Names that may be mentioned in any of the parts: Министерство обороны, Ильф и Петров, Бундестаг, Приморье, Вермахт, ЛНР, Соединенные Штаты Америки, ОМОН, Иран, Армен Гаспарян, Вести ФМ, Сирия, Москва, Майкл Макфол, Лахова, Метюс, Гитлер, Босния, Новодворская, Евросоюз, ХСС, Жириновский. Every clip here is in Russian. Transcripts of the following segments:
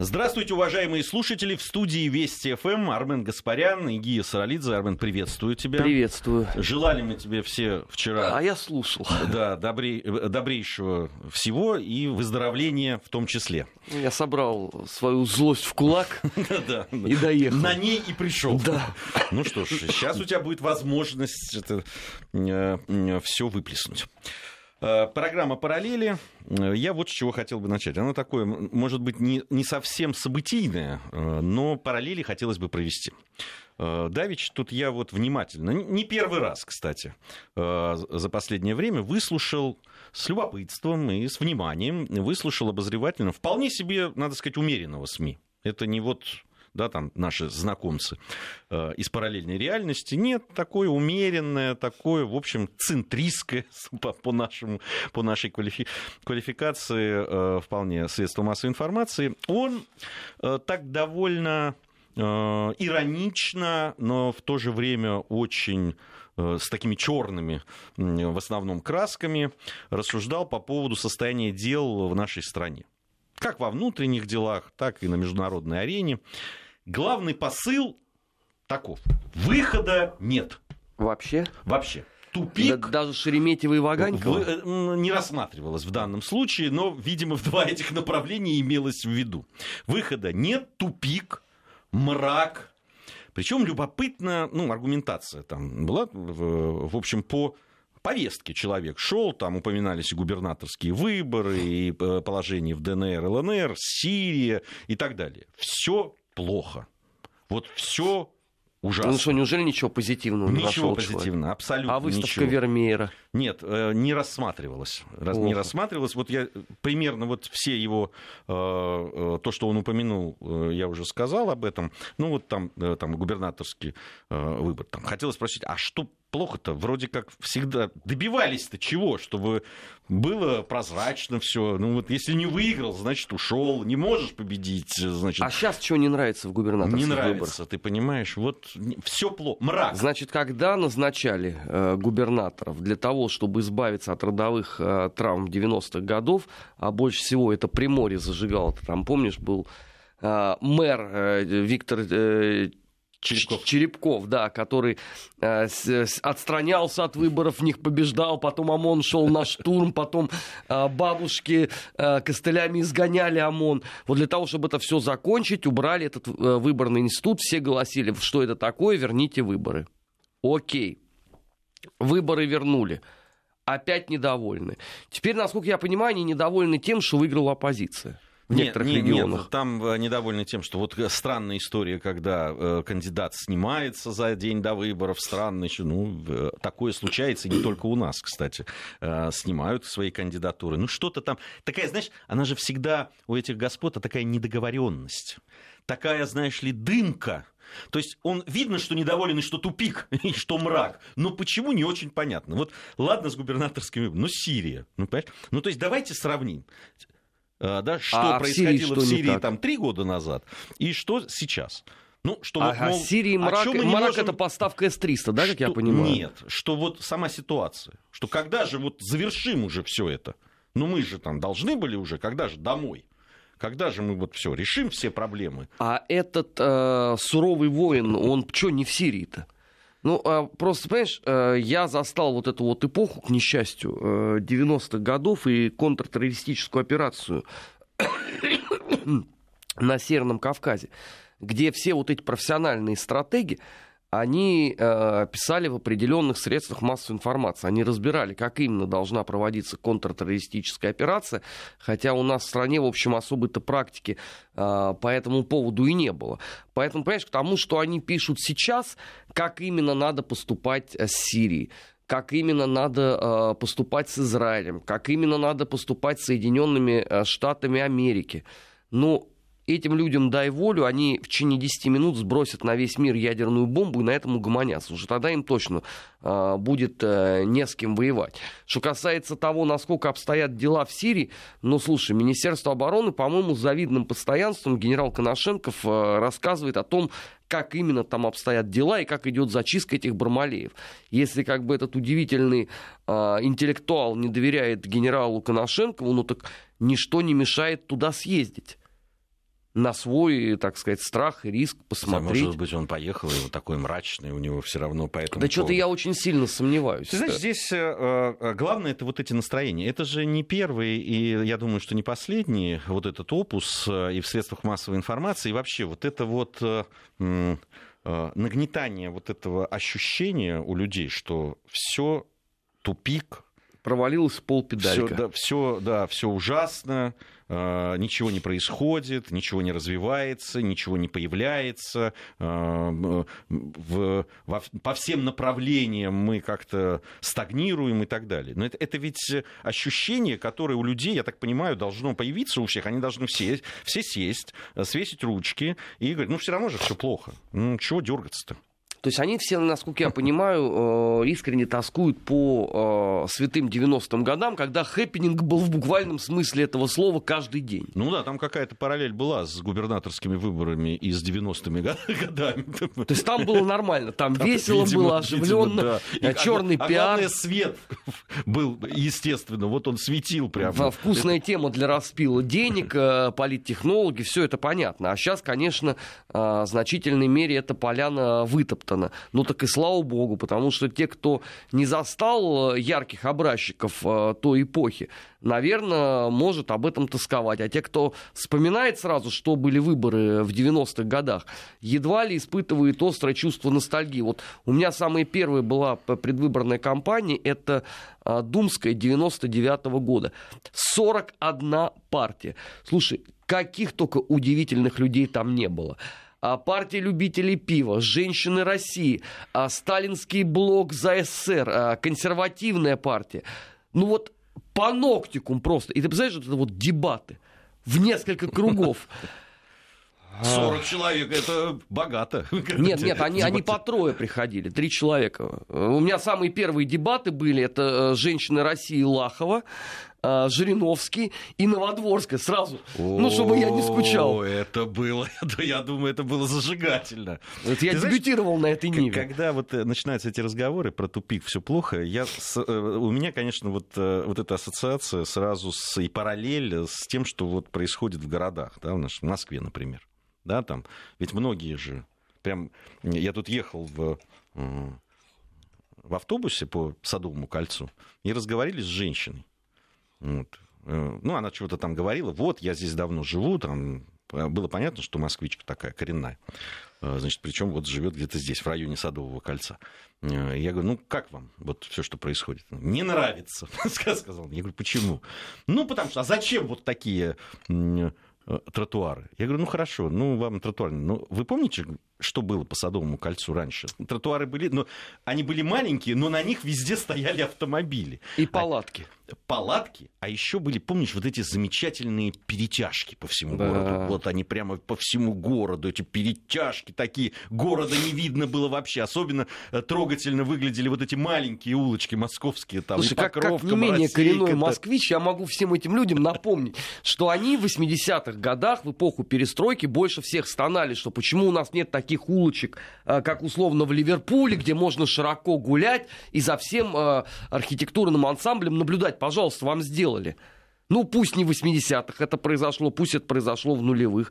Здравствуйте, уважаемые слушатели. В студии Вести ФМ Армен Гаспарян и Гия Саралидзе. Армен, приветствую тебя. Приветствую. Желали мы тебе все вчера. А я слушал. Да, добрейшего всего и выздоровления в том числе. Я собрал свою злость в кулак и доехал. На ней и пришел. Ну что ж, сейчас у тебя будет возможность все выплеснуть. Программа «Параллели». Я вот с чего хотел бы начать. Оно такое, может быть, не совсем событийное, но параллели хотелось бы провести. Давич, тут я вот внимательно, не первый раз, кстати, за последнее время выслушал с любопытством и с вниманием, выслушал обозревательно, вполне себе, надо сказать, умеренного СМИ. Это не вот... Да, там наши знакомцы из параллельной реальности. Нет, такое умеренное, такое, в общем, центристское по нашей квалификации вполне средство массовой информации. Он так довольно иронично, но в то же время очень с такими черными, в основном, красками рассуждал по поводу состояния дел в нашей стране. Как во внутренних делах, так и на международной арене. Главный посыл таков. Выхода нет. Вообще? Вообще. Тупик. Даже Шереметьево и Ваганьково? Не рассматривалось в данном случае, но, видимо, в два этих направления имелось в виду. Выхода нет, тупик, мрак. Причем любопытно, аргументация там была, в общем, по... повестки человек шел, там упоминались и губернаторские выборы, и положение в ДНР, ЛНР, Сирия и так далее. Все плохо. Вот все ужасно. Ну что, неужели ничего позитивного не нашел человек? Ничего позитивного, абсолютно ничего. А выставка Вермеера? Нет, не рассматривалась. Не рассматривалась. Вот я примерно вот все его, то, что он упомянул, я уже сказал об этом. Ну вот там губернаторский выбор. Там хотелось спросить, а что... Плохо-то, вроде как всегда добивались-то чего, чтобы было прозрачно все. Ну вот если не выиграл, значит ушел, не можешь победить, значит. А сейчас чего не нравится в губернаторских выборах? Не нравится, ты понимаешь, вот все плохо, мрак. Значит, когда назначали губернаторов для того, чтобы избавиться от родовых травм 90-х годов, а больше всего это Приморье зажигало, ты там помнишь, был мэр Виктор Черепков, да, который отстранялся от выборов, в них побеждал, потом ОМОН шел на штурм, потом бабушки костылями изгоняли ОМОН. Вот для того, чтобы это все закончить, убрали этот выборный институт, все голосили, что это такое, верните выборы. Окей, выборы вернули. Опять недовольны. Теперь, насколько я понимаю, они недовольны тем, что выиграла оппозиция. В некоторых регионах. Нет, там недовольны тем, что вот странная история, когда кандидат снимается за день до выборов, странно еще, такое случается и не только у нас, кстати, снимают свои кандидатуры. Что-то там, такая, знаешь, она же всегда у этих господ такая недоговоренность, такая, знаешь ли, дымка. То есть он видно, что недоволен и что тупик, и что мрак. Но почему, не очень понятно. Вот ладно с губернаторскими выборами, Сирия. Понимаешь? То есть давайте сравним. Да, что происходило в Сирии 3 года назад и что сейчас. В Сирии мрак, это поставка С-300, да, как я понимаю? Нет, что вот сама ситуация, что когда же вот завершим уже все это, мы же там должны были уже, когда же домой, когда же мы вот все решим все проблемы. А этот суровый воин, он что не в Сирии-то? Просто, понимаешь, я застал вот эту вот эпоху, к несчастью, 90-х годов и контртеррористическую операцию на Северном Кавказе, где все вот эти профессиональные стратеги, они писали в определенных средствах массовой информации, они разбирали, как именно должна проводиться контртеррористическая операция, хотя у нас в стране, в общем, особой-то практики по этому поводу и не было. Поэтому, понимаешь, к тому, что они пишут сейчас, как именно надо поступать с Сирией, как именно надо поступать с Израилем, как именно надо поступать с Соединенными Штатами Америки. Этим людям дай волю, они в течение 10 минут сбросят на весь мир ядерную бомбу и на этом угомонятся. Уже тогда им точно будет не с кем воевать. Что касается того, насколько обстоят дела в Сирии, слушай, Министерство обороны, по-моему, с завидным постоянством генерал Коношенков рассказывает о том, как именно там обстоят дела и как идет зачистка этих бармалеев. Если этот удивительный интеллектуал не доверяет генералу Коношенкову, так ничто не мешает туда съездить. на свой, так сказать, страх и риск посмотреть. Да, может быть, он поехал, и вот такой мрачный у него все равно по этому. Да что-то я очень сильно сомневаюсь. Ты знаешь, здесь главное — это вот эти настроения. Это же не первые, и я думаю, что не последние, вот этот опус и в средствах массовой информации, и вообще вот это вот нагнетание вот этого ощущения у людей, что все тупик, провалилось полпедалька. Все ужасно, ничего не происходит, ничего не развивается, ничего не появляется. По всем направлениям мы как-то стагнируем и так далее. Но это ведь ощущение, которое у людей, я так понимаю, должно появиться у всех. Они должны все сесть, свесить ручки и говорить: ну все равно же все плохо. Ну чего дергаться-то? То есть они все, насколько я понимаю, искренне тоскуют по святым 90-м годам, когда хэппининг был в буквальном смысле этого слова каждый день. Ну да, там какая-то параллель была с губернаторскими выборами и с 90-ми годами. То есть там было нормально, там весело видимо, было, оживленно, да. Черный пиар. Главное, свет был, естественно, вот он светил прямо. Вкусная тема для распила денег, политтехнологи, все это понятно. А сейчас, конечно, в значительной мере эта поляна вытоптана. Ну так и слава богу, потому что те, кто не застал ярких образчиков той эпохи, наверное, может об этом тосковать. А те, кто вспоминает сразу, что были выборы в 90-х годах, едва ли испытывают острое чувство ностальгии. Вот у меня самая первая была предвыборная кампания, это думская 99-го года. 41 партия. Слушай, каких только удивительных людей там не было. Партия любителей пива, Женщины России, сталинский блок за СССР, консервативная партия. Ну вот по ногтикум просто. И ты представляешь, вот это вот дебаты в несколько кругов. 40 человек, это богато. Нет, они по трое приходили, 3 человека. У меня самые первые дебаты были, это «Женщины России» Лахова, Жириновский и Новодворская сразу. Ну, чтобы я не скучал. Это было, я думаю, это было зажигательно. Я дебютировал на этой ниве. Когда вот начинаются эти разговоры про тупик, все плохо, у меня, конечно, вот эта ассоциация сразу и параллель с тем, что вот происходит в городах, да, в нашей Москве, например. Да, там. Ведь многие же, прям, я тут ехал в автобусе по Садовому кольцу и разговаривали с женщиной. Вот. Ну, она чего-то там говорила, вот, я здесь давно живу, там было понятно, что москвичка такая коренная, значит, причем вот живет где-то здесь, в районе Садового кольца. Я говорю: ну, как вам вот все, что происходит? Не нравится, сказал. Я говорю: почему? Ну, потому что, а зачем вот такие тротуары? Я говорю: ну, хорошо, ну, вам тротуары, ну, вы помните, что было по Садовому кольцу раньше? Тротуары были, но они были маленькие, но на них везде стояли автомобили. И палатки. Палатки, а еще были, помнишь, вот эти замечательные перетяжки по всему городу. Вот они прямо по всему городу, эти перетяжки такие, города не видно было вообще. Особенно трогательно выглядели вот эти маленькие улочки московские. Там. Слушай, как не менее коренной москвич, я могу всем этим людям напомнить, что они в 80-х годах, в эпоху перестройки, больше всех стонали, что почему у нас нет таких улочек, как условно в Ливерпуле, где можно широко гулять и за всем архитектурным ансамблем наблюдать. Пожалуйста, вам сделали. Ну, пусть не в 80-х это произошло, пусть это произошло в нулевых.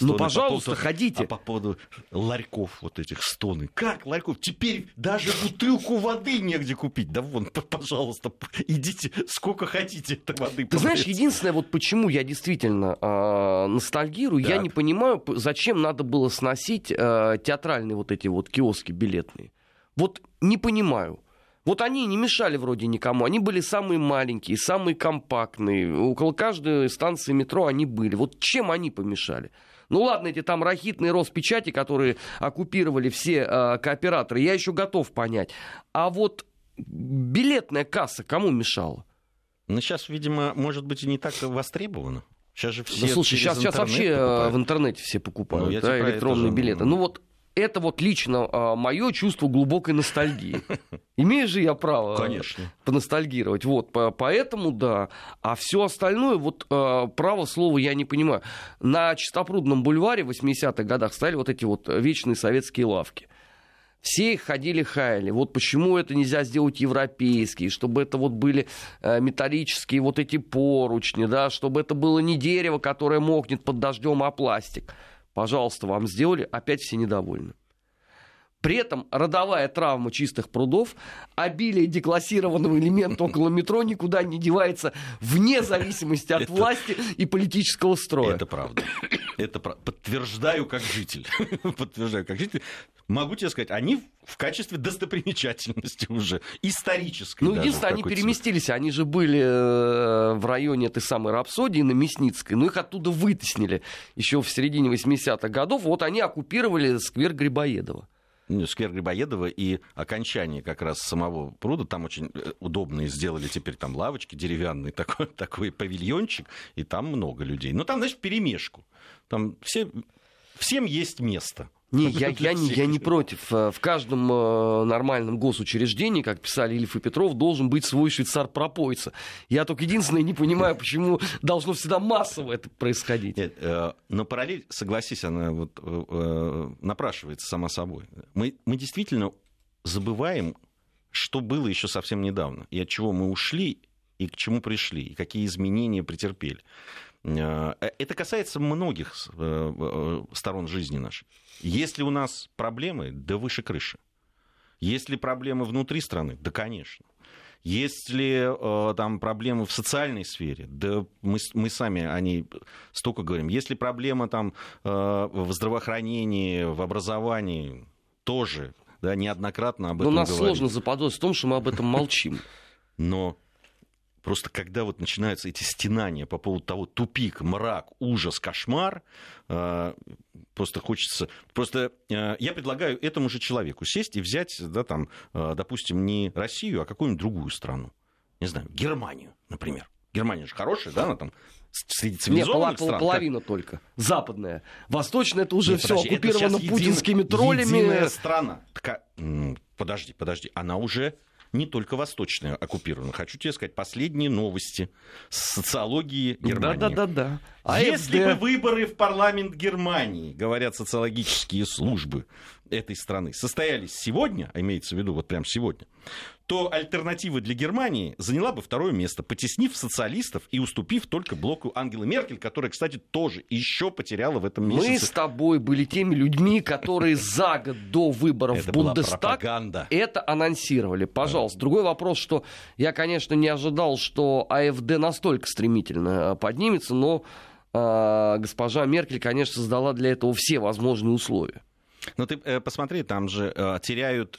Ну, пожалуйста, ходите. А по поводу ларьков вот этих стоны. Как ларьков? Теперь даже бутылку воды негде купить. Да вон, пожалуйста, идите, сколько хотите этой воды. Ты знаешь, единственное, вот почему я действительно ностальгирую, я не понимаю, зачем надо было сносить театральные вот эти вот киоски билетные. Вот не понимаю. Вот они не мешали вроде никому, они были самые маленькие, самые компактные, около каждой станции метро они были. Вот чем они помешали? Ну ладно, эти там рахитные Роспечати, которые оккупировали все кооператоры, я еще готов понять. А вот билетная касса кому мешала? Ну сейчас, видимо, может быть и не так востребовано. Сейчас же все, да, слушай, сейчас вообще покупают. В интернете все покупают, ну, да, электронные билеты. Ну вот. Это вот лично мое чувство глубокой ностальгии. Имею же я право, конечно, поностальгировать. Вот, поэтому, да. А все остальное, вот право слова я не понимаю. На Чистопрудном бульваре в 80-х годах стояли вот эти вот вечные советские лавки. Все их ходили, хаяли. Вот почему это нельзя сделать европейские, чтобы это вот были металлические вот эти поручни, да, чтобы это было не дерево, которое мокнет под дождем, а пластик. Пожалуйста, вам сделали, опять все недовольны. При этом родовая травма чистых прудов, обилие деклассированного элемента около метро никуда не девается вне зависимости от власти и политического строя. Это правда. Это подтверждаю как житель. Могу тебе сказать, они в качестве достопримечательности уже, исторической. Ну, единственное, они переместились, они же были в районе этой самой Рапсодии на Мясницкой, но их оттуда вытеснили еще в середине 80-х годов. Вот они оккупировали сквер Грибоедова. Сквер Грибоедова и окончание как раз самого пруда. Там очень удобные сделали теперь там лавочки деревянные, такой павильончик, и там много людей. Но там, значит, вперемешку. Там всем есть место. Не, я не против. В каждом нормальном госучреждении, как писали Ильф и Петров, должен быть свой швейцар-пропойца. Я только единственное не понимаю, почему должно всегда массово это происходить. Нет, но параллель, согласись, она вот напрашивается сама собой. Мы действительно забываем, что было еще совсем недавно, и от чего мы ушли, и к чему пришли, и какие изменения претерпели. Это касается многих сторон жизни нашей. Если у нас проблемы, да выше крыши. Если проблемы внутри страны, да, конечно. Если там проблемы в социальной сфере, да мы сами о ней столько говорим. Если проблема там в здравоохранении, в образовании, тоже, да, неоднократно об этом говорим. Но нас сложно заподозрить в том, что мы об этом молчим. Но... Просто когда вот начинаются эти стенания по поводу того, тупик, мрак, ужас, кошмар, просто хочется... Просто я предлагаю этому же человеку сесть и взять, да, там, допустим, не Россию, а какую-нибудь другую страну. Не знаю, Германию, например. Германия же хорошая, да, она там... Среди цивилизованных стран. Половина как... только. Западная. Восточная, это уже все оккупировано путинскими троллями. Единая страна. Подожди. Она уже... не только восточная оккупирована. Хочу тебе сказать последние новости с социологии Германии. Да. Если бы выборы в парламент Германии, говорят социологические службы этой страны, состоялись сегодня, имеется в виду вот прям сегодня, то «Альтернатива для Германии» заняла бы второе место, потеснив социалистов и уступив только блоку Ангелы Меркель, которая, кстати, тоже еще потеряла в этом месяце. Мы с тобой были теми людьми, которые за год до выборов в Бундестаг это анонсировали. Пожалуйста. Другой вопрос, что я, конечно, не ожидал, что АФД настолько стремительно поднимется, но госпожа Меркель, конечно, создала для этого все возможные условия. Ну ты посмотри, там же теряет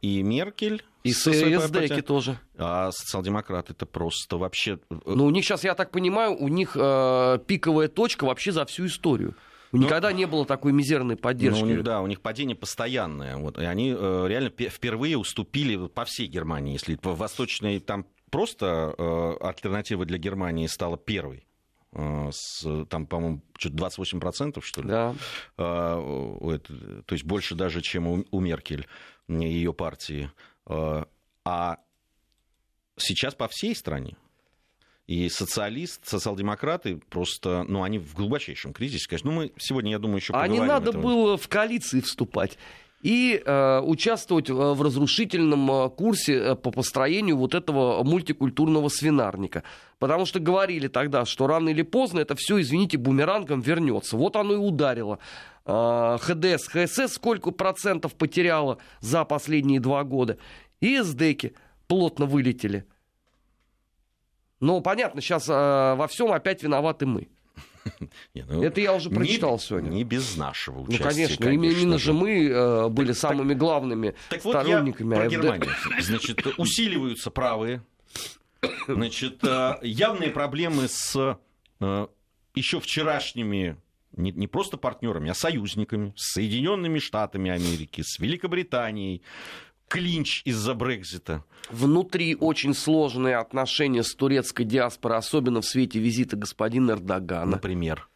и Меркель, и СДЭКи тоже. А социал-демократы это просто вообще... Ну у них сейчас, я так понимаю, у них пиковая точка вообще за всю историю. Никогда не было такой мизерной поддержки. У них падение постоянное. Вот, и они реально впервые уступили по всей Германии. Если по восточной там просто альтернатива для Германии стала первой. Там, по-моему, что-то 28%, что ли? Да. То есть больше даже, чем у Меркель, ее партии. А сейчас по всей стране. И социал-демократы просто, они в глубочайшем кризисе, конечно. Мы сегодня, я думаю, еще поговорим. А не надо было в коалиции вступать и участвовать в разрушительном курсе по построению вот этого мультикультурного свинарника. Потому что говорили тогда, что рано или поздно это все, извините, бумерангом вернется. Вот оно и ударило. ХДС, ХСС сколько процентов потеряло за последние 2 года. И СДЭКи плотно вылетели. Но понятно, сейчас во всем опять виноваты мы. Это я уже прочитал сегодня. Не без нашего участия. Конечно, именно же мы были самыми главными сторонниками АФД. Так вот я про Германию. Значит, усиливаются правые. Значит, явные проблемы с еще вчерашними не просто партнерами, а союзниками. С Соединенными Штатами Америки, с Великобританией. Клинч из-за Брексита. Внутри очень сложные отношения с турецкой диаспорой, особенно в свете визита господина Эрдогана. Например.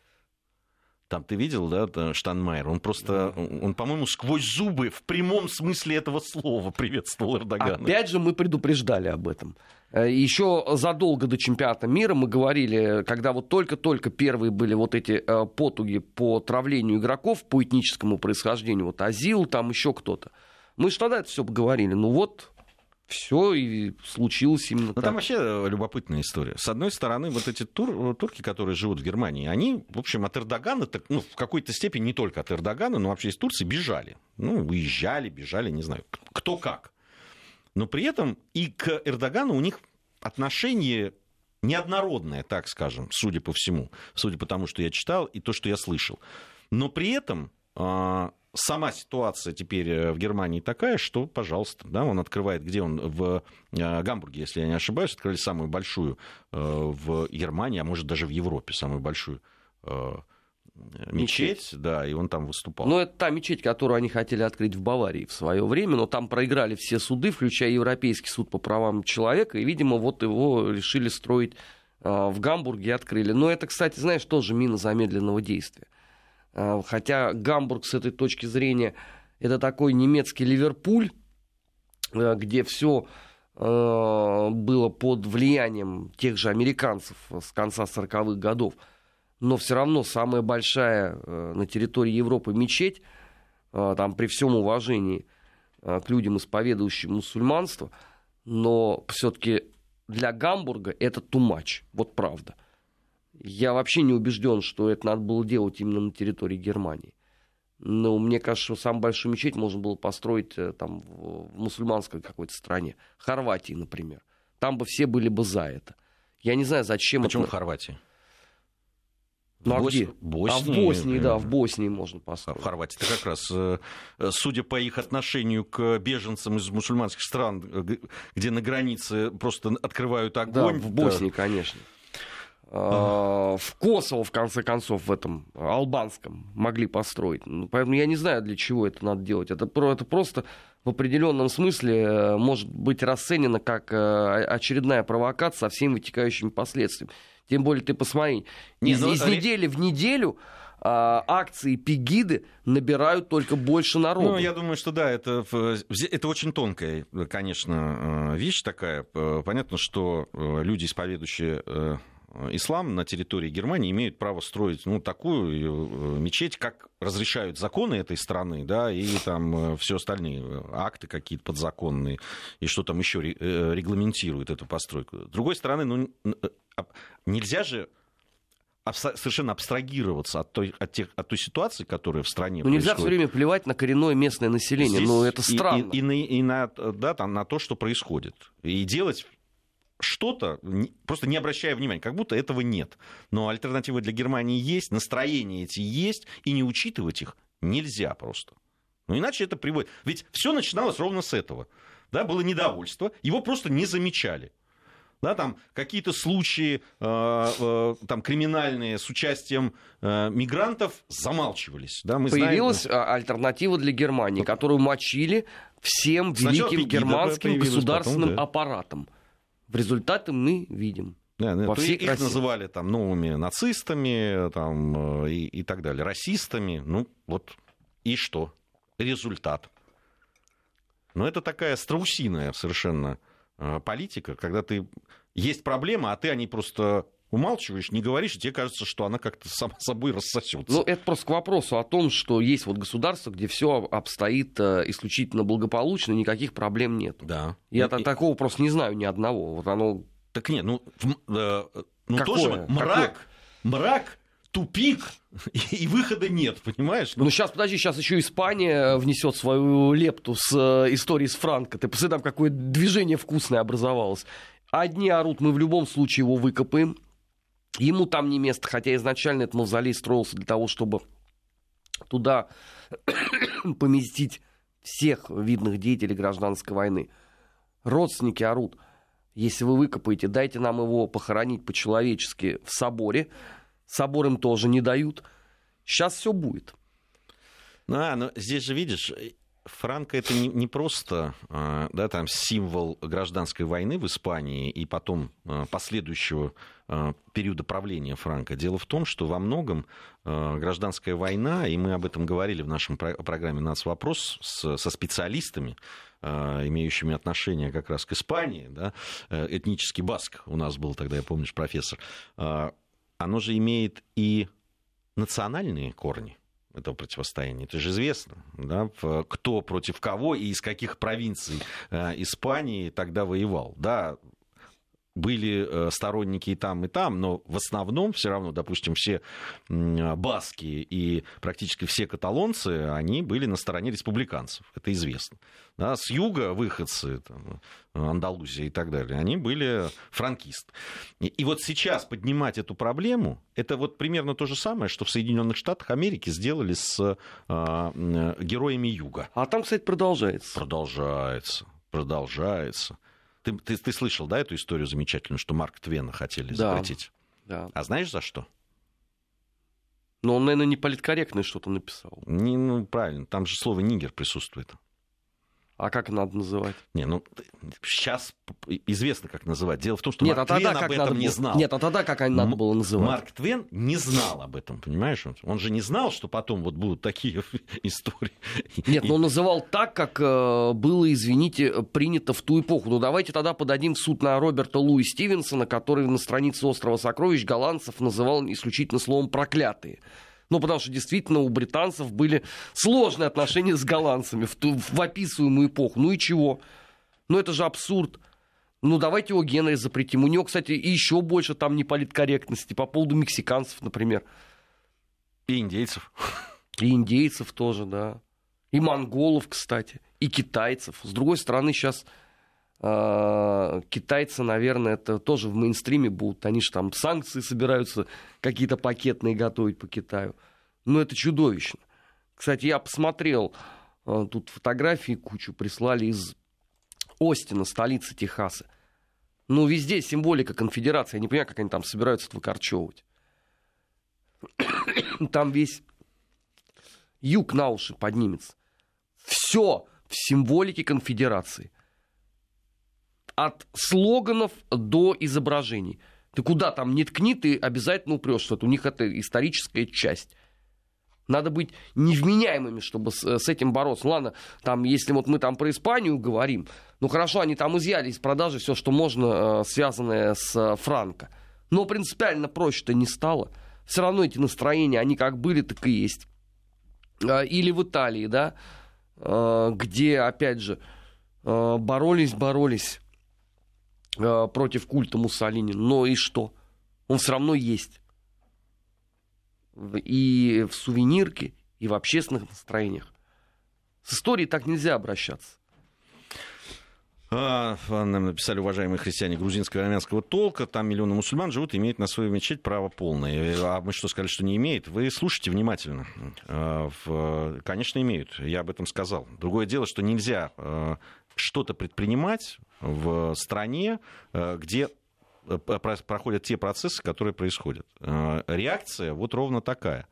Там ты видел, да, Штайнмайер? Он просто, по-моему, сквозь зубы в прямом смысле этого слова приветствовал Эрдогана. Опять же, мы предупреждали об этом. Еще задолго до чемпионата мира мы говорили, когда вот только-только первые были вот эти потуги по травлению игроков по этническому происхождению, вот Азил, там еще кто-то. Мы же тогда это все поговорили, ну вот... Все и случилось именно так. Там вообще любопытная история. С одной стороны, вот эти турки, которые живут в Германии, они, в общем, от Эрдогана, ну, в какой-то степени не только от Эрдогана, но вообще из Турции бежали. Ну, уезжали, бежали, не знаю, кто как. Но при этом и к Эрдогану у них отношение неоднородное, так скажем, судя по всему. Судя по тому, что я читал и то, что я слышал. Но при этом... Сама ситуация теперь в Германии такая, что, пожалуйста, да, он открывает, где он, в Гамбурге, если я не ошибаюсь, открыли самую большую в Германии, а может даже в Европе самую большую мечеть, да, и он там выступал. Ну, это та мечеть, которую они хотели открыть в Баварии в свое время, но там проиграли все суды, включая Европейский суд по правам человека, и, видимо, вот его решили строить в Гамбурге и открыли. Но это, кстати, знаешь, тоже мина замедленного действия. Хотя Гамбург с этой точки зрения это такой немецкий Ливерпуль, где все было под влиянием тех же американцев с конца 40-х годов. Но все равно самая большая на территории Европы мечеть, там при всем уважении к людям, исповедующим мусульманство, но все-таки для Гамбурга это too much, вот правда. Я вообще не убежден, что это надо было делать именно на территории Германии. Но мне кажется, что самую большую мечеть можно было построить там, в мусульманской какой-то стране. Хорватии, например. Там бы все были бы за это. Я не знаю, зачем это... Почему в Хорватии? Ну, а где? Боснии, а в Боснии, да, в Боснии можно построить. А в Хорватии. Это как раз, судя по их отношению к беженцам из мусульманских стран, где на границе просто открывают огонь... Да, в Боснии, конечно. В Косово, в конце концов, в этом албанском могли построить. Поэтому я не знаю, для чего это надо делать. Это просто в определенном смысле может быть расценено как очередная провокация со всеми вытекающими последствиями. Тем более, ты посмотри, из недели в неделю... акции Пегиды набирают только больше народа. Ну, я думаю, что да, это очень тонкая, конечно, вещь такая. Понятно, что люди, исповедующие ислам на территории Германии, имеют право строить ну, такую мечеть, как разрешают законы этой страны, да, и там все остальные акты какие-то подзаконные, и что там еще регламентирует эту постройку. С другой стороны, ну, нельзя же совершенно абстрагироваться от той ситуации, которая в стране происходит. Нельзя все время плевать на коренное местное население, здесь но это странно. И на то, что происходит. И делать что-то, просто не обращая внимания, как будто этого нет. Но альтернативы для Германии есть, настроения эти есть, и не учитывать их нельзя просто. Ну, иначе это приводит... Ведь все начиналось ровно с этого. Да, было недовольство, его просто не замечали. Да, там какие-то случаи там, криминальные с участием мигрантов замалчивались. Да, мы появилась альтернатива для Германии, которую мочили всем великим германским государственным аппаратом. В результате мы видим. Да, их называли там, новыми нацистами там, и так далее, расистами. Ну вот и что? Результат. Но это такая страусиная совершенно... политика, когда ты есть проблема, а ты о ней просто умалчиваешь, не говоришь, и тебе кажется, что она как-то сама собой рассосется. Ну, это просто к вопросу о том, что есть вот государство, где все обстоит исключительно благополучно, никаких проблем нет. Да. Я такого просто не знаю ни одного. Вот оно... Так нет, тоже мрак, тупик, и выхода нет, понимаешь? Ну, сейчас еще Испания внесет свою лепту с историей с Франко. Ты посмотри, там какое движение вкусное образовалось. Одни орут, мы в любом случае его выкопаем. Ему там не место, хотя изначально этот мавзолей строился для того, чтобы туда поместить всех видных деятелей гражданской войны. Родственники орут. Если вы выкопаете, дайте нам его похоронить по-человечески в соборе. Собор им тоже не дают. Сейчас все будет. Но здесь же, видишь, Франко это не просто да, там символ гражданской войны в Испании и потом последующего периода правления Франко. Дело в том, что во многом гражданская война, и мы об этом говорили в нашем программе «Нацвопрос» со специалистами, имеющими отношение как раз к Испании, да, этнический баск у нас был тогда, я помню, профессор, оно же имеет и национальные корни этого противостояния. Это же известно, да, кто против кого и из каких провинций Испании тогда воевал. Да, были сторонники и там, но в основном все равно, допустим, все баски и практически все каталонцы, они были на стороне республиканцев, это известно. Да, с юга выходцы, там, Андалузия и так далее, они были франкисты. И вот сейчас поднимать эту проблему, это вот примерно то же самое, что в Соединенных Штатах Америки сделали с героями юга. А там, кстати, продолжается. Продолжается. Ты слышал, да, эту историю замечательную, что Марка Твена хотели запретить? Да. А знаешь, за что? Ну, он, наверное, не политкорректное что-то написал. Правильно, там же слово «нигер» присутствует. А как надо называть? Сейчас известно, как называть. Дело в том, что Марк Твен об этом не знал. Нет, а тогда как надо было называть? Марк Твен не знал об этом, понимаешь? Он же не знал, что потом вот будут такие истории. Нет, но он называл так, как было, извините, принято в ту эпоху. Ну, давайте тогда подадим в суд на Роберта Луи Стивенсона, который на странице «Острова сокровищ» голландцев называл исключительно словом «проклятые». Ну, потому что действительно у британцев были сложные отношения с голландцами в описываемую эпоху. Ну и чего? Ну это же абсурд. Ну давайте его Генри запретим. У него, кстати, еще больше там неполиткорректности по поводу мексиканцев, например. И индейцев. И индейцев тоже, да. И монголов, кстати. И китайцев. С другой стороны, сейчас китайцы, наверное, это тоже в мейнстриме будут. Они же там санкции собираются какие-то пакетные готовить по Китаю. Но это чудовищно. Кстати, я посмотрел, тут фотографии кучу прислали из Остина, столицы Техаса. Ну, везде символика конфедерации. Я не понимаю, как они там собираются это выкорчевывать. Там весь юг на уши поднимется. Все в символике конфедерации. От слоганов до изображений. Ты куда там не ткни, ты обязательно упрёшь что-то. У них это историческая часть. Надо быть невменяемыми, чтобы с этим бороться. Ладно, там, если вот мы там про Испанию говорим, ну хорошо, они там изъяли из продажи все, что можно, связанное с франко. Но принципиально проще-то не стало. Все равно эти настроения, они как были, так и есть. Или в Италии, да, где, опять же, боролись против культа Муссолини, но и что? Он все равно есть. И в сувенирке, и в общественных настроениях. С историей так нельзя обращаться. Нам написали уважаемые христиане грузинского и армянского толка. Там миллионы мусульман живут и имеют на свою мечеть право полное. А мы что, сказали, что не имеет? Вы слушайте внимательно. Конечно, имеют. Я об этом сказал. Другое дело, что нельзя что-то предпринимать в стране, где проходят те процессы, которые происходят. Реакция вот ровно такая.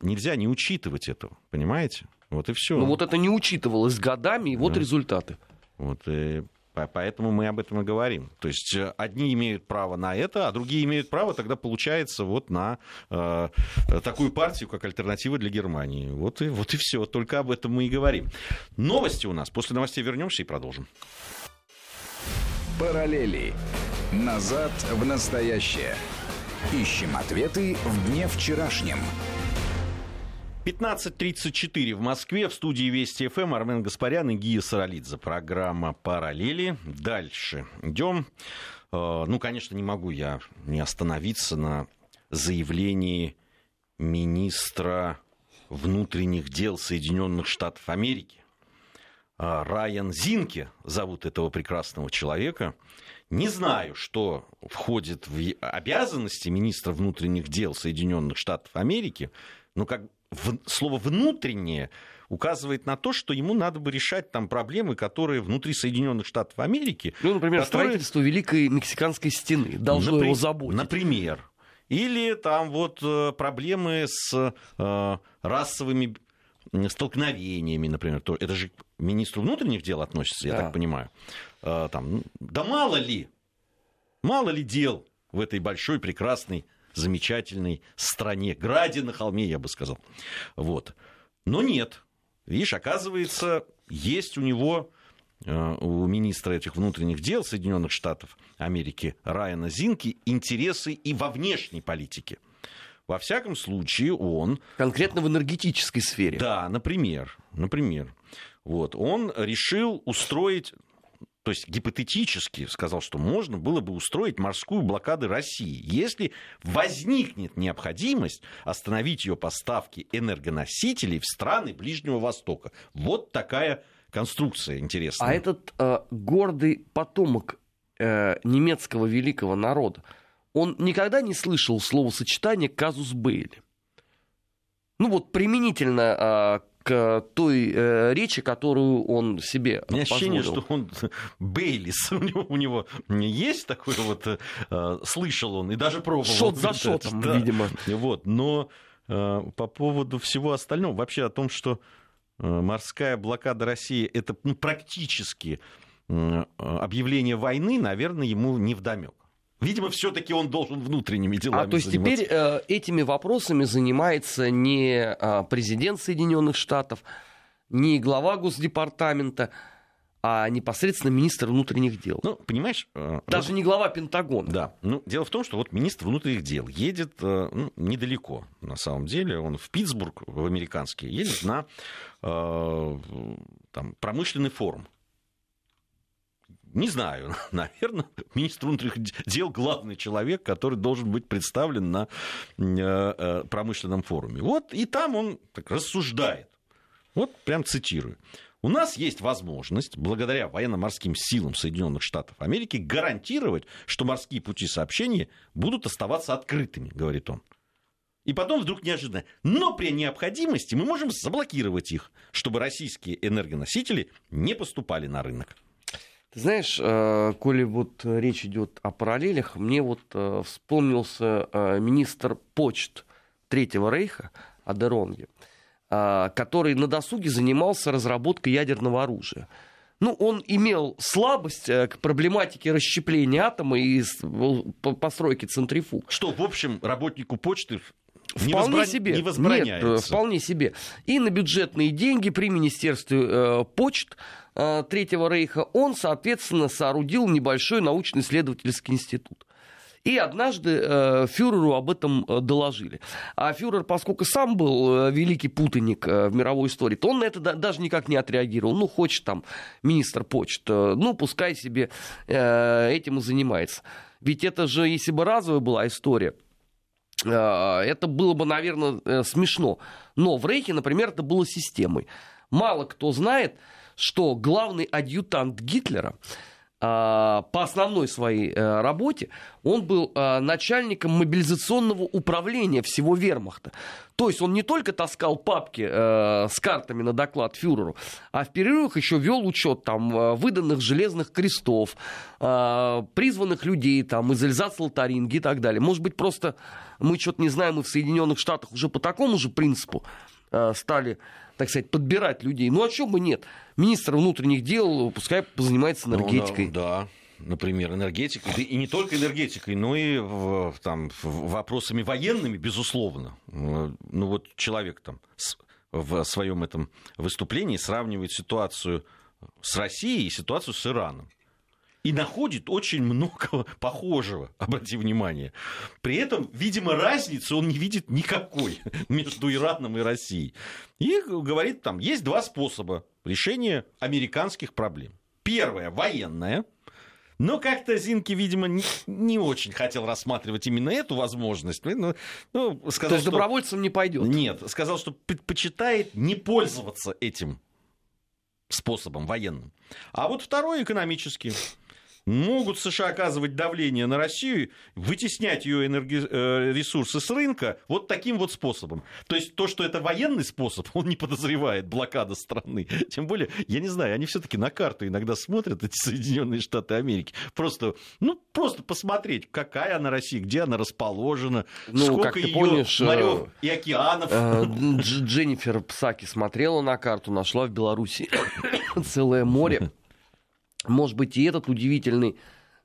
Нельзя не учитывать этого, понимаете? Вот и все. Ну вот это не учитывалось годами, и вот результаты. Вот, и поэтому мы об этом и говорим. То есть одни имеют право на это, а другие имеют право, тогда получается, вот на такую партию, как «Альтернатива для Германии». Вот и все, только об этом мы и говорим. Новости у нас. После новостей вернемся и продолжим. Параллели. Назад в настоящее. Ищем ответы в дне вчерашнем. 15:34 в Москве. В студии Вести ФМ Армен Гаспарян и Гия Саралидзе. Программа «Параллели». Дальше идем. Ну, конечно, не могу я не остановиться на заявлении министра внутренних дел Соединенных Штатов Америки. Райан Зинке зовут этого прекрасного человека. Не знаю, что входит в обязанности министра внутренних дел Соединенных Штатов Америки, но как слово «внутреннее» указывает на то, что ему надо бы решать там проблемы, которые внутри Соединенных Штатов Америки. Ну, например, строительство Великой Мексиканской стены должно его заботить. Например. Или там вот проблемы с расовыми столкновениями, например. Это же к министру внутренних дел относится, я так понимаю. Там, да мало ли дел в этой большой, прекрасной, замечательной стране. Граде на холме, я бы сказал. Вот. Но нет. Видишь, оказывается, есть у него у министра этих внутренних дел Соединенных Штатов Америки Райана Зинке интересы и во внешней политике. Во всяком случае, он... Конкретно в энергетической сфере. Да, например. Вот, он решил устроить, то есть гипотетически сказал, что можно было бы устроить морскую блокаду России, если возникнет необходимость остановить ее поставки энергоносителей в страны Ближнего Востока. Вот такая конструкция интересная. А этот гордый потомок немецкого великого народа, он никогда не слышал словосочетания «казус бейли». Ну вот применительно к той речи, которую он себе позволил. У меня ощущение, что он Бейлис. У него есть такое вот... слышал он и даже пробовал. Шот за шотом, да. Видимо. Вот, но по поводу всего остального, вообще о том, что морская блокада России – это практически объявление войны, наверное, ему невдомёк. Видимо, все-таки он должен внутренними делами то есть заниматься. Теперь этими вопросами занимается не президент Соединенных Штатов, не глава Госдепартамента, а непосредственно министр внутренних дел. Ну, понимаешь... Даже не глава Пентагона. Да. Ну, дело в том, что вот министр внутренних дел едет недалеко, на самом деле. Он в Питтсбург, в американский, едет на промышленный форум. Не знаю, наверное, министр внутренних дел главный человек, который должен быть представлен на промышленном форуме. Вот, и там он так рассуждает. Вот прям цитирую. У нас есть возможность, благодаря военно-морским силам Соединенных Штатов Америки, гарантировать, что морские пути сообщения будут оставаться открытыми, говорит он. И потом вдруг неожиданно. Но при необходимости мы можем заблокировать их, чтобы российские энергоносители не поступали на рынок. Ты знаешь, коли вот речь идет о параллелях, мне вот вспомнился министр почт Третьего Рейха Адеронги, который на досуге занимался разработкой ядерного оружия. Ну, он имел слабость к проблематике расщепления атома и постройки центрифуг. Что, в общем, работнику почты... Не возбраняется. Нет, вполне себе. И на бюджетные деньги при Министерстве почт Третьего Рейха он, соответственно, соорудил небольшой научно-исследовательский институт. И однажды фюреру об этом доложили. А фюрер, поскольку сам был великий путаник в мировой истории, то он на это даже никак не отреагировал. Ну, хочет там министр почт, ну, пускай себе этим и занимается. Ведь это же, если бы разовая была история, это было бы, наверное, смешно. Но в Рейхе, например, это было системой. Мало кто знает, что главный адъютант Гитлера по основной своей работе, он был начальником мобилизационного управления всего вермахта. То есть он не только таскал папки с картами на доклад фюреру, а в перерывах еще вел учет там, выданных железных крестов, призванных людей там, из Эльзац-Лотаринги и так далее. Может быть, просто мы что-то не знаем, и в Соединенных Штатах уже по такому же принципу стали, так сказать, подбирать людей. Ну, а чего бы нет? Министр внутренних дел пускай занимается энергетикой. Ну, да, например, энергетикой. Да и не только энергетикой, но и вопросами военными, безусловно. Ну, вот человек там в своем этом выступлении сравнивает ситуацию с Россией и ситуацию с Ираном. И находит очень много похожего, обрати внимание. При этом, видимо, разницы он не видит никакой между Ираном и Россией. И говорит, там есть два способа решения американских проблем. Первое – военное. Но как-то Зинке, видимо, не очень хотел рассматривать именно эту возможность. Ну, сказал, то есть добровольцем не пойдет. Нет, сказал, что предпочитает не пользоваться этим способом военным. А вот второе – экономически. Могут США оказывать давление на Россию, вытеснять ее энергоресурсы с рынка вот таким вот способом. То есть то, что это военный способ, он не подозревает, блокада страны. Тем более, я не знаю, они все-таки на карту иногда смотрят, эти Соединенные Штаты Америки. Просто посмотреть, какая она Россия, где она расположена, сколько ее морёв и океанов. Дженнифер Псаки смотрела на карту, нашла в Беларуси целое море. Может быть, и этот удивительный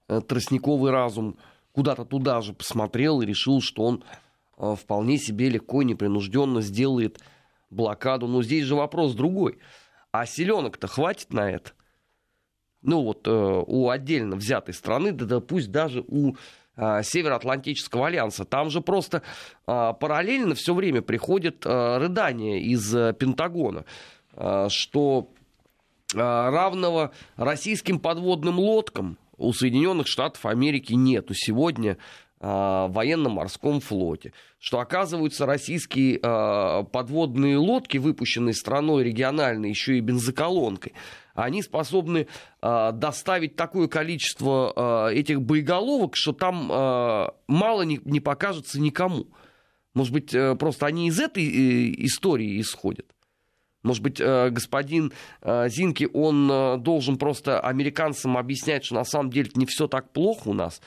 тростниковый разум куда-то туда же посмотрел и решил, что он вполне себе легко и непринужденно сделает блокаду. Но здесь же вопрос другой. А селенок-то хватит на это? ну вот у отдельно взятой страны, да пусть даже у Североатлантического альянса. Там же просто параллельно все время приходит рыдание из Пентагона, что равного российским подводным лодкам у Соединенных Штатов Америки нету сегодня в военно-морском флоте, что, оказываются, российские подводные лодки, выпущенные страной региональной, еще и бензоколонкой, они способны доставить такое количество этих боеголовок, что там мало не покажется никому. Может быть, просто они из этой истории исходят? Может быть, господин Зинке, он должен просто американцам объяснять, что на самом деле не все так плохо у нас,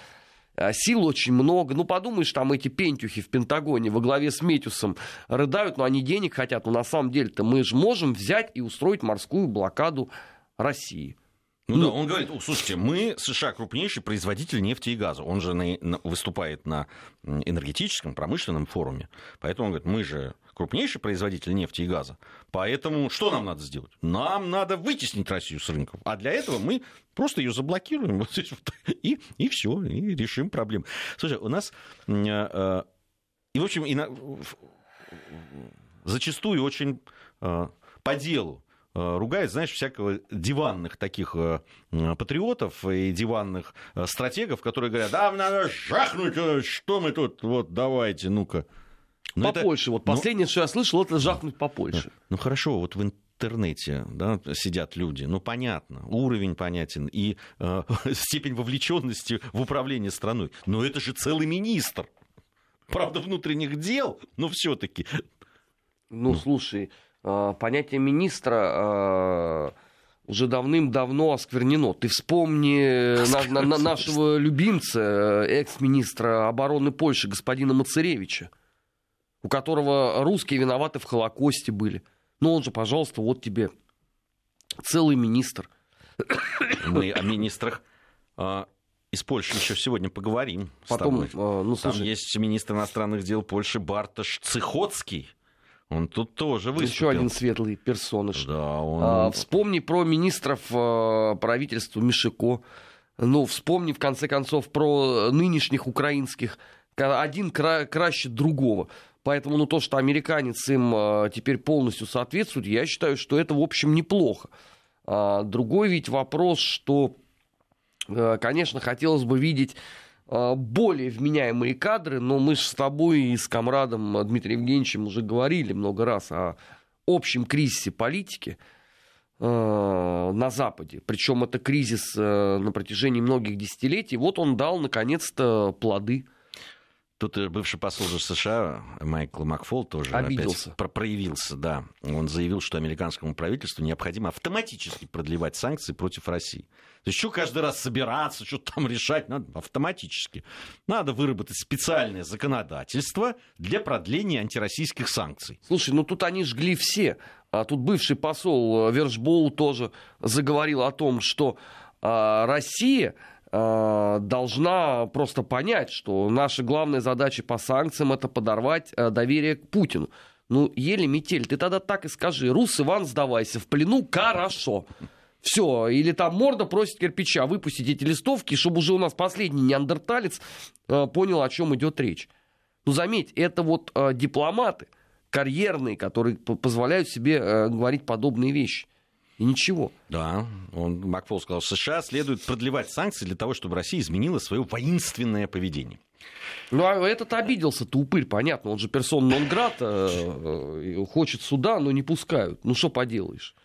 сил очень много. Ну, подумаешь, там эти пентюхи в Пентагоне во главе с Метюсом рыдают, но они денег хотят. Но на самом деле-то мы же можем взять и устроить морскую блокаду России. Ну да, он говорит, слушайте, мы, США, крупнейший производитель нефти и газа. Он же выступает на энергетическом, промышленном форуме. Поэтому он говорит, мы же крупнейший производитель нефти и газа. Поэтому что нам надо сделать? Нам надо вытеснить Россию с рынков. А для этого мы просто ее заблокируем. Вот здесь вот, и все, и решим проблему. Слушай, у нас... И, в общем, зачастую очень по делу ругают, знаешь, всякого диванных таких патриотов и диванных стратегов, которые говорят, да, надо жахнуть, что мы тут, вот, давайте, ну-ка. Но по Польше. Вот последнее, что я слышал, это жахнуть по Польше. Ну хорошо, вот в интернете, да, сидят люди. Ну понятно, уровень понятен и степень вовлеченности в управление страной. Но это же целый министр. Правда, внутренних дел, но все-таки. Ну слушай, понятие министра уже давным-давно осквернено. Ты вспомни нашего любимца, экс-министра обороны Польши, господина Мацаревича, у которого русские виноваты в Холокосте были. Ну, он же, пожалуйста, вот тебе целый министр. Мы о министрах из Польши еще сегодня поговорим. Потом, с тобой. Там есть министр иностранных дел Польши Бартош Цихоцкий. Он тут тоже выступил. Еще один светлый персонаж. Да, он... вспомни про министров правительства Мишико. Ну, вспомни, в конце концов, про нынешних украинских. Один краще другого. Поэтому ну, то, что американец им теперь полностью соответствует, я считаю, что это, в общем, неплохо. Другой ведь вопрос, что, конечно, хотелось бы видеть более вменяемые кадры, но мы же с тобой и с комрадом Дмитрием Евгеньевичем уже говорили много раз о общем кризисе политики на Западе. Причем это кризис на протяжении многих десятилетий. Вот он дал, наконец-то, плоды. Тут бывший посол США Майкл Макфол тоже обиделся. Опять проявился, да. Он заявил, что американскому правительству необходимо автоматически продлевать санкции против России. То есть, что каждый раз собираться, что-то там решать, надо автоматически. Надо выработать специальное законодательство для продления антироссийских санкций. Слушай, ну тут они жгли все. А тут бывший посол Вершбоу тоже заговорил о том, что Россия должна просто понять, что наша главная задача по санкциям — это подорвать доверие к Путину. Ну, еле метель, ты тогда так и скажи. Рус Иван, сдавайся, в плену хорошо. Все, или там морда просит кирпича, выпустить эти листовки, чтобы уже у нас последний неандерталец понял, о чем идет речь. Ну, заметь, это вот дипломаты карьерные, которые позволяют себе говорить подобные вещи. И ничего. Да, Макфол сказал, что США следует продлевать санкции для того, чтобы Россия изменила свое воинственное поведение. Ну, а этот обиделся-то упырь, понятно. Он же персона нон грата, хочет суда, но не пускают. Ну, что поделаешь.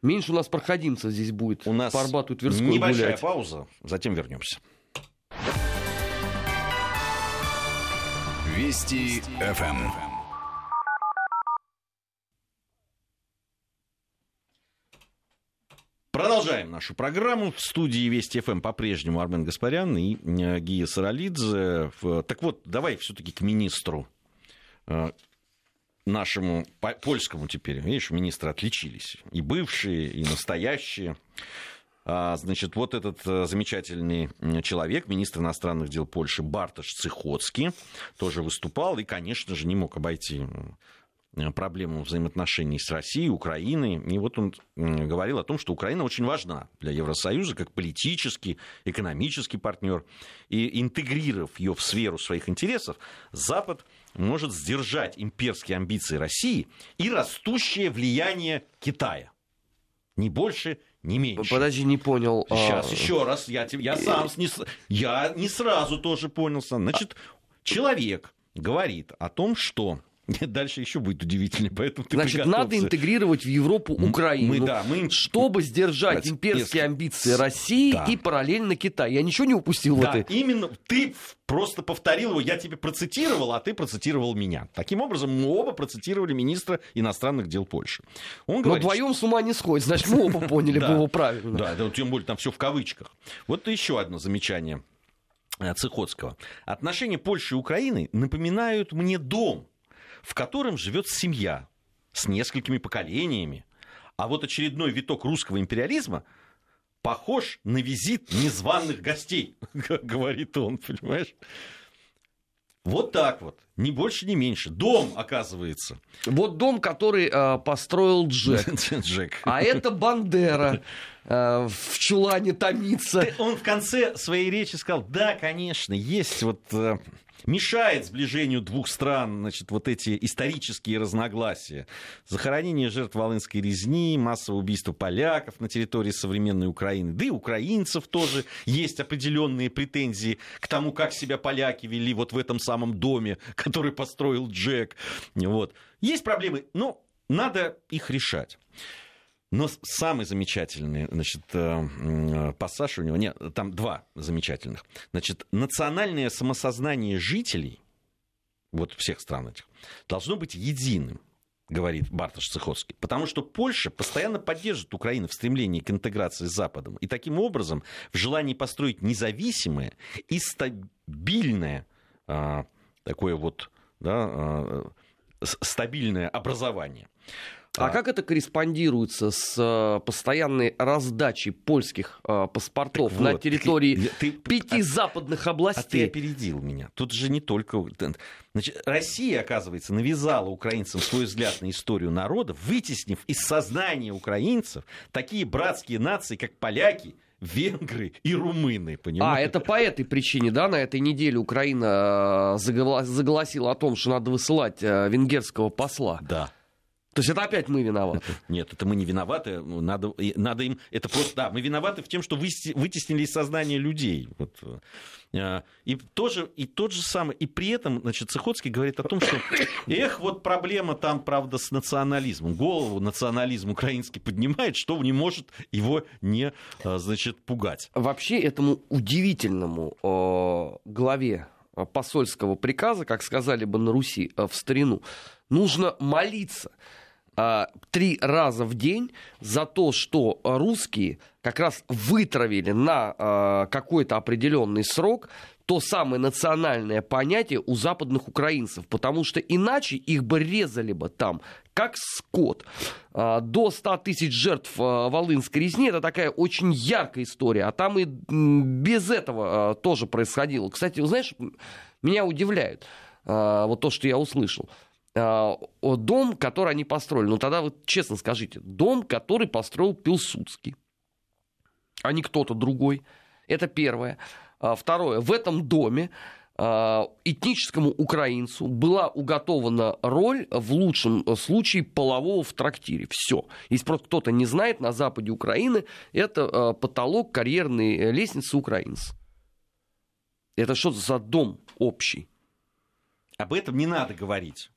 Меньше у нас проходимцев здесь будет. У нас по Арбату и Тверской небольшая гулять. Пауза, затем вернемся. Вести ФМ. Продолжаем нашу программу. В студии Вести ФМ по-прежнему Армен Гаспарян и Гия Саралидзе. Так вот, давай все-таки к министру нашему, польскому теперь. Видишь, министры отличились. И бывшие, и настоящие. Значит, вот этот замечательный человек, министр иностранных дел Польши Бартош Цихоцкий, тоже выступал и, конечно же, не мог обойти проблему взаимоотношений с Россией, Украиной. И вот он говорил о том, что Украина очень важна для Евросоюза как политический, экономический партнер. И интегрировав ее в сферу своих интересов, Запад может сдержать имперские амбиции России и растущее влияние Китая. Ни больше, ни меньше. Подожди, не понял. Сейчас еще раз. Я не сразу тоже понял. Значит, человек говорит о том, что... Дальше еще будет удивительнее, поэтому ты приготовься. Значит, надо интегрировать в Европу Украину, чтобы сдержать имперские амбиции России и параллельно Китай. Я ничего не упустил в этой... Да, именно ты просто повторил его, я тебе процитировал, а ты процитировал меня. Таким образом, мы оба процитировали министра иностранных дел Польши. Он говорит, но вдвоем с ума не сходит, значит, мы оба поняли бы его правильно. Да, тем более там все в кавычках. Вот еще одно замечание Цихоцкого. Отношения Польши и Украины напоминают мне дом, в котором живет семья с несколькими поколениями. А вот очередной виток русского империализма похож на визит незваных гостей, говорит он, понимаешь? Вот так вот, ни больше, ни меньше. Дом, оказывается. Вот дом, который построил Джек. А это Бандера в чулане томится. Он в конце своей речи сказал, да, конечно, есть вот... Мешает сближению двух стран, значит, вот эти исторические разногласия. Захоронение жертв Волынской резни, массовое убийство поляков на территории современной Украины. Да и украинцев тоже есть определенные претензии к тому, как себя поляки вели вот в этом самом доме, который построил Джек. Вот. Есть проблемы, но надо их решать. Но самый замечательный, значит, пассаж у него... Нет, там два замечательных. Значит, национальное самосознание жителей, вот всех стран этих, должно быть единым, говорит Бартош Цихоцкий. Потому что Польша постоянно поддержит Украину в стремлении к интеграции с Западом. И таким образом в желании построить независимое и стабильное такое вот, да, стабильное образование. А как это корреспондируется с постоянной раздачей польских паспортов вот, на территории пяти западных областей? А ты опередил меня. Тут же не только... Значит, Россия, оказывается, навязала украинцам свой взгляд на историю народа, вытеснив из сознания украинцев такие братские нации, как поляки, венгры и румыны, понимаете? А, это по этой причине, да, на этой неделе Украина заголосила о том, что надо высылать венгерского посла. Да. То есть это опять мы виноваты? Нет, это мы не виноваты. Надо им... Это просто, да, мы виноваты в тем, что вытеснили из сознания людей. Вот. И тот же самый... И при этом, значит, Цихоцкий говорит о том, что вот проблема там, правда, с национализмом. Голову национализм украинский поднимает, что не может его не, значит, пугать. Вообще этому удивительному главе посольского приказа, как сказали бы на Руси в старину, нужно молиться 3 раза в день за то, что русские как раз вытравили на какой-то определенный срок то самое национальное понятие у западных украинцев, потому что иначе их бы резали бы там, как скот. До 100 тысяч жертв Волынской резни, это такая очень яркая история, а там и без этого тоже происходило. Кстати, знаешь, меня удивляет вот то, что я услышал. Дом, который они построили. Ну тогда вы честно скажите, дом, который построил Пилсудский, а не кто-то другой. Это первое. Второе. В этом доме этническому украинцу была уготована роль, в лучшем случае, полового в трактире. Все. Если просто кто-то не знает, на западе Украины это потолок карьерной лестницы украинца. Это что за дом общий? Об этом не надо говорить.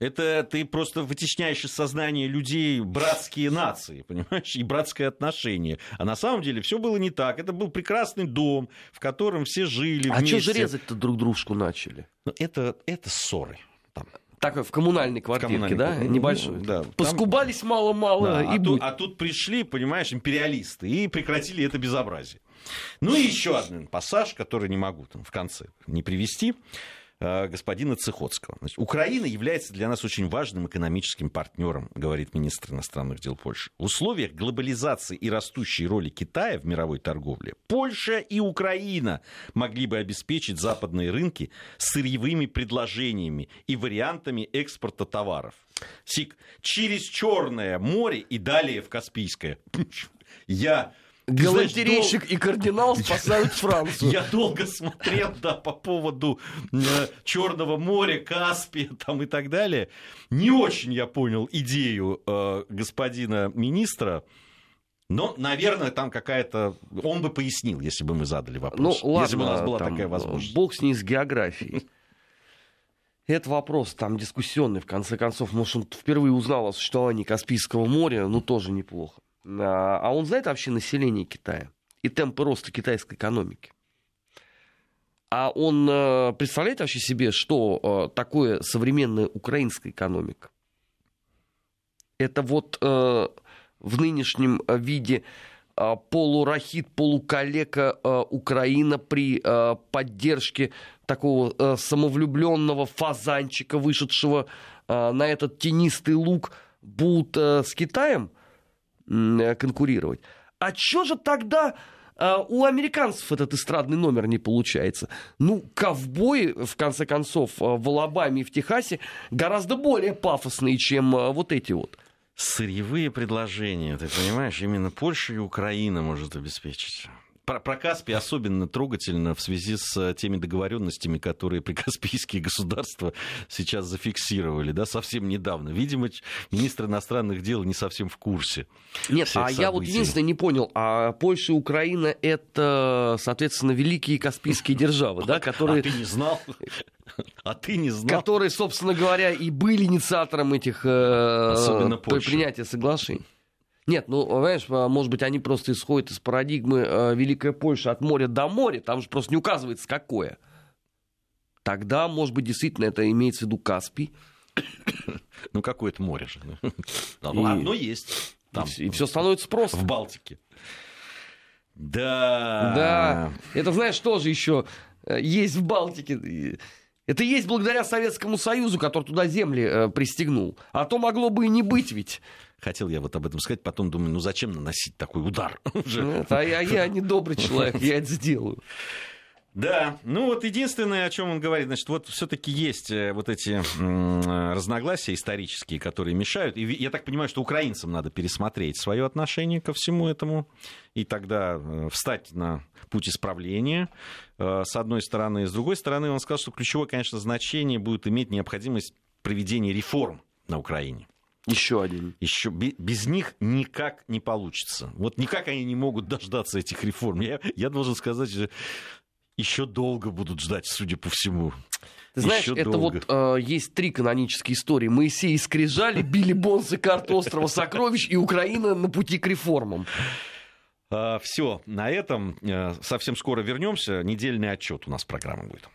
Это ты просто вытесняешь из сознания людей братские нации, понимаешь, и братское отношение. А на самом деле все было не так. Это был прекрасный дом, в котором все жили вместе. А что же резать-то друг дружку начали? Это ссоры. Там. Так, в коммунальной квартирке, да? Небольшой. Да, поскубались там... мало-мало. Да, тут пришли, понимаешь, империалисты и прекратили это безобразие. Ну и еще один пассаж, который не могу там в конце не привести. господина Цихоцкого. Значит, Украина является для нас очень важным экономическим партнером, говорит министр иностранных дел Польши. В условиях глобализации и растущей роли Китая в мировой торговле Польша и Украина могли бы обеспечить западные рынки сырьевыми предложениями и вариантами экспорта товаров. Сик, через Черное море и далее в Каспийское. Я... Галантерейщик и кардинал спасают Францию. Я долго смотрел, да, по поводу Черного моря, Каспия там и так далее. Не очень я понял идею господина министра. Но, наверное, там какая-то... Он бы пояснил, если бы мы задали вопрос. Ну, ладно, если бы у нас была там такая возможность. Бог с ней, с географией. Это вопрос там дискуссионный, в конце концов. Может, он впервые узнал о существовании Каспийского моря, ну, тоже неплохо. А он знает вообще население Китая и темпы роста китайской экономики? А он представляет вообще себе, что такое современная украинская экономика? Это вот в нынешнем виде полурахит, полукалека Украина при поддержке такого самовлюбленного фазанчика, вышедшего на этот тенистый луг, будут с Китаем конкурировать. А чё же тогда у американцев этот эстрадный номер не получается? Ну, ковбои, в конце концов, в Алабаме и в Техасе гораздо более пафосные, чем вот эти вот. Сырьевые предложения, ты понимаешь, именно Польша и Украина может обеспечить. Про Каспий особенно трогательно в связи с теми договоренностями, которые прикаспийские государства сейчас зафиксировали, да, совсем недавно. Видимо, министр иностранных дел не совсем в курсе. Нет, а событий. Я вот единственное не понял, а Польша и Украина — это, соответственно, великие каспийские державы, да, которые... А ты не знал? А ты не знал? Которые, собственно говоря, и были инициатором этих принятия соглашений. Нет, ну, знаешь, может быть, они просто исходят из парадигмы «Великая Польша от моря до моря», там же просто не указывается, какое. Тогда, может быть, действительно это имеется в виду Каспий. Ну, какое-то море же. Одно есть. И все становится просто. В Балтике. Да. Да. Это, знаешь, тоже еще есть в Балтике. Это есть благодаря Советскому Союзу, который туда земли пристегнул. А то могло бы и не быть ведь. Хотел я вот об этом сказать, потом думаю, ну зачем наносить такой удар? А я не добрый человек, я это сделаю. Да, ну вот единственное, о чем он говорит, значит, вот все-таки есть вот эти разногласия исторические, которые мешают. И я так понимаю, что украинцам надо пересмотреть свое отношение ко всему этому и тогда встать на путь исправления, с одной стороны. С другой стороны, он сказал, что ключевое, конечно, значение будет иметь необходимость проведения реформ на Украине. Еще один. Еще без них никак не получится. Вот никак они не могут дождаться этих реформ. Я должен сказать, что еще долго будут ждать, судя по всему. Ты знаешь, еще это долго. Вот есть три канонические истории. Моисей и скрижали, Билли Бонс и карта острова Сокровищ, и Украина на пути к реформам. Все, на этом совсем скоро вернемся. Недельный отчет у нас программа будет.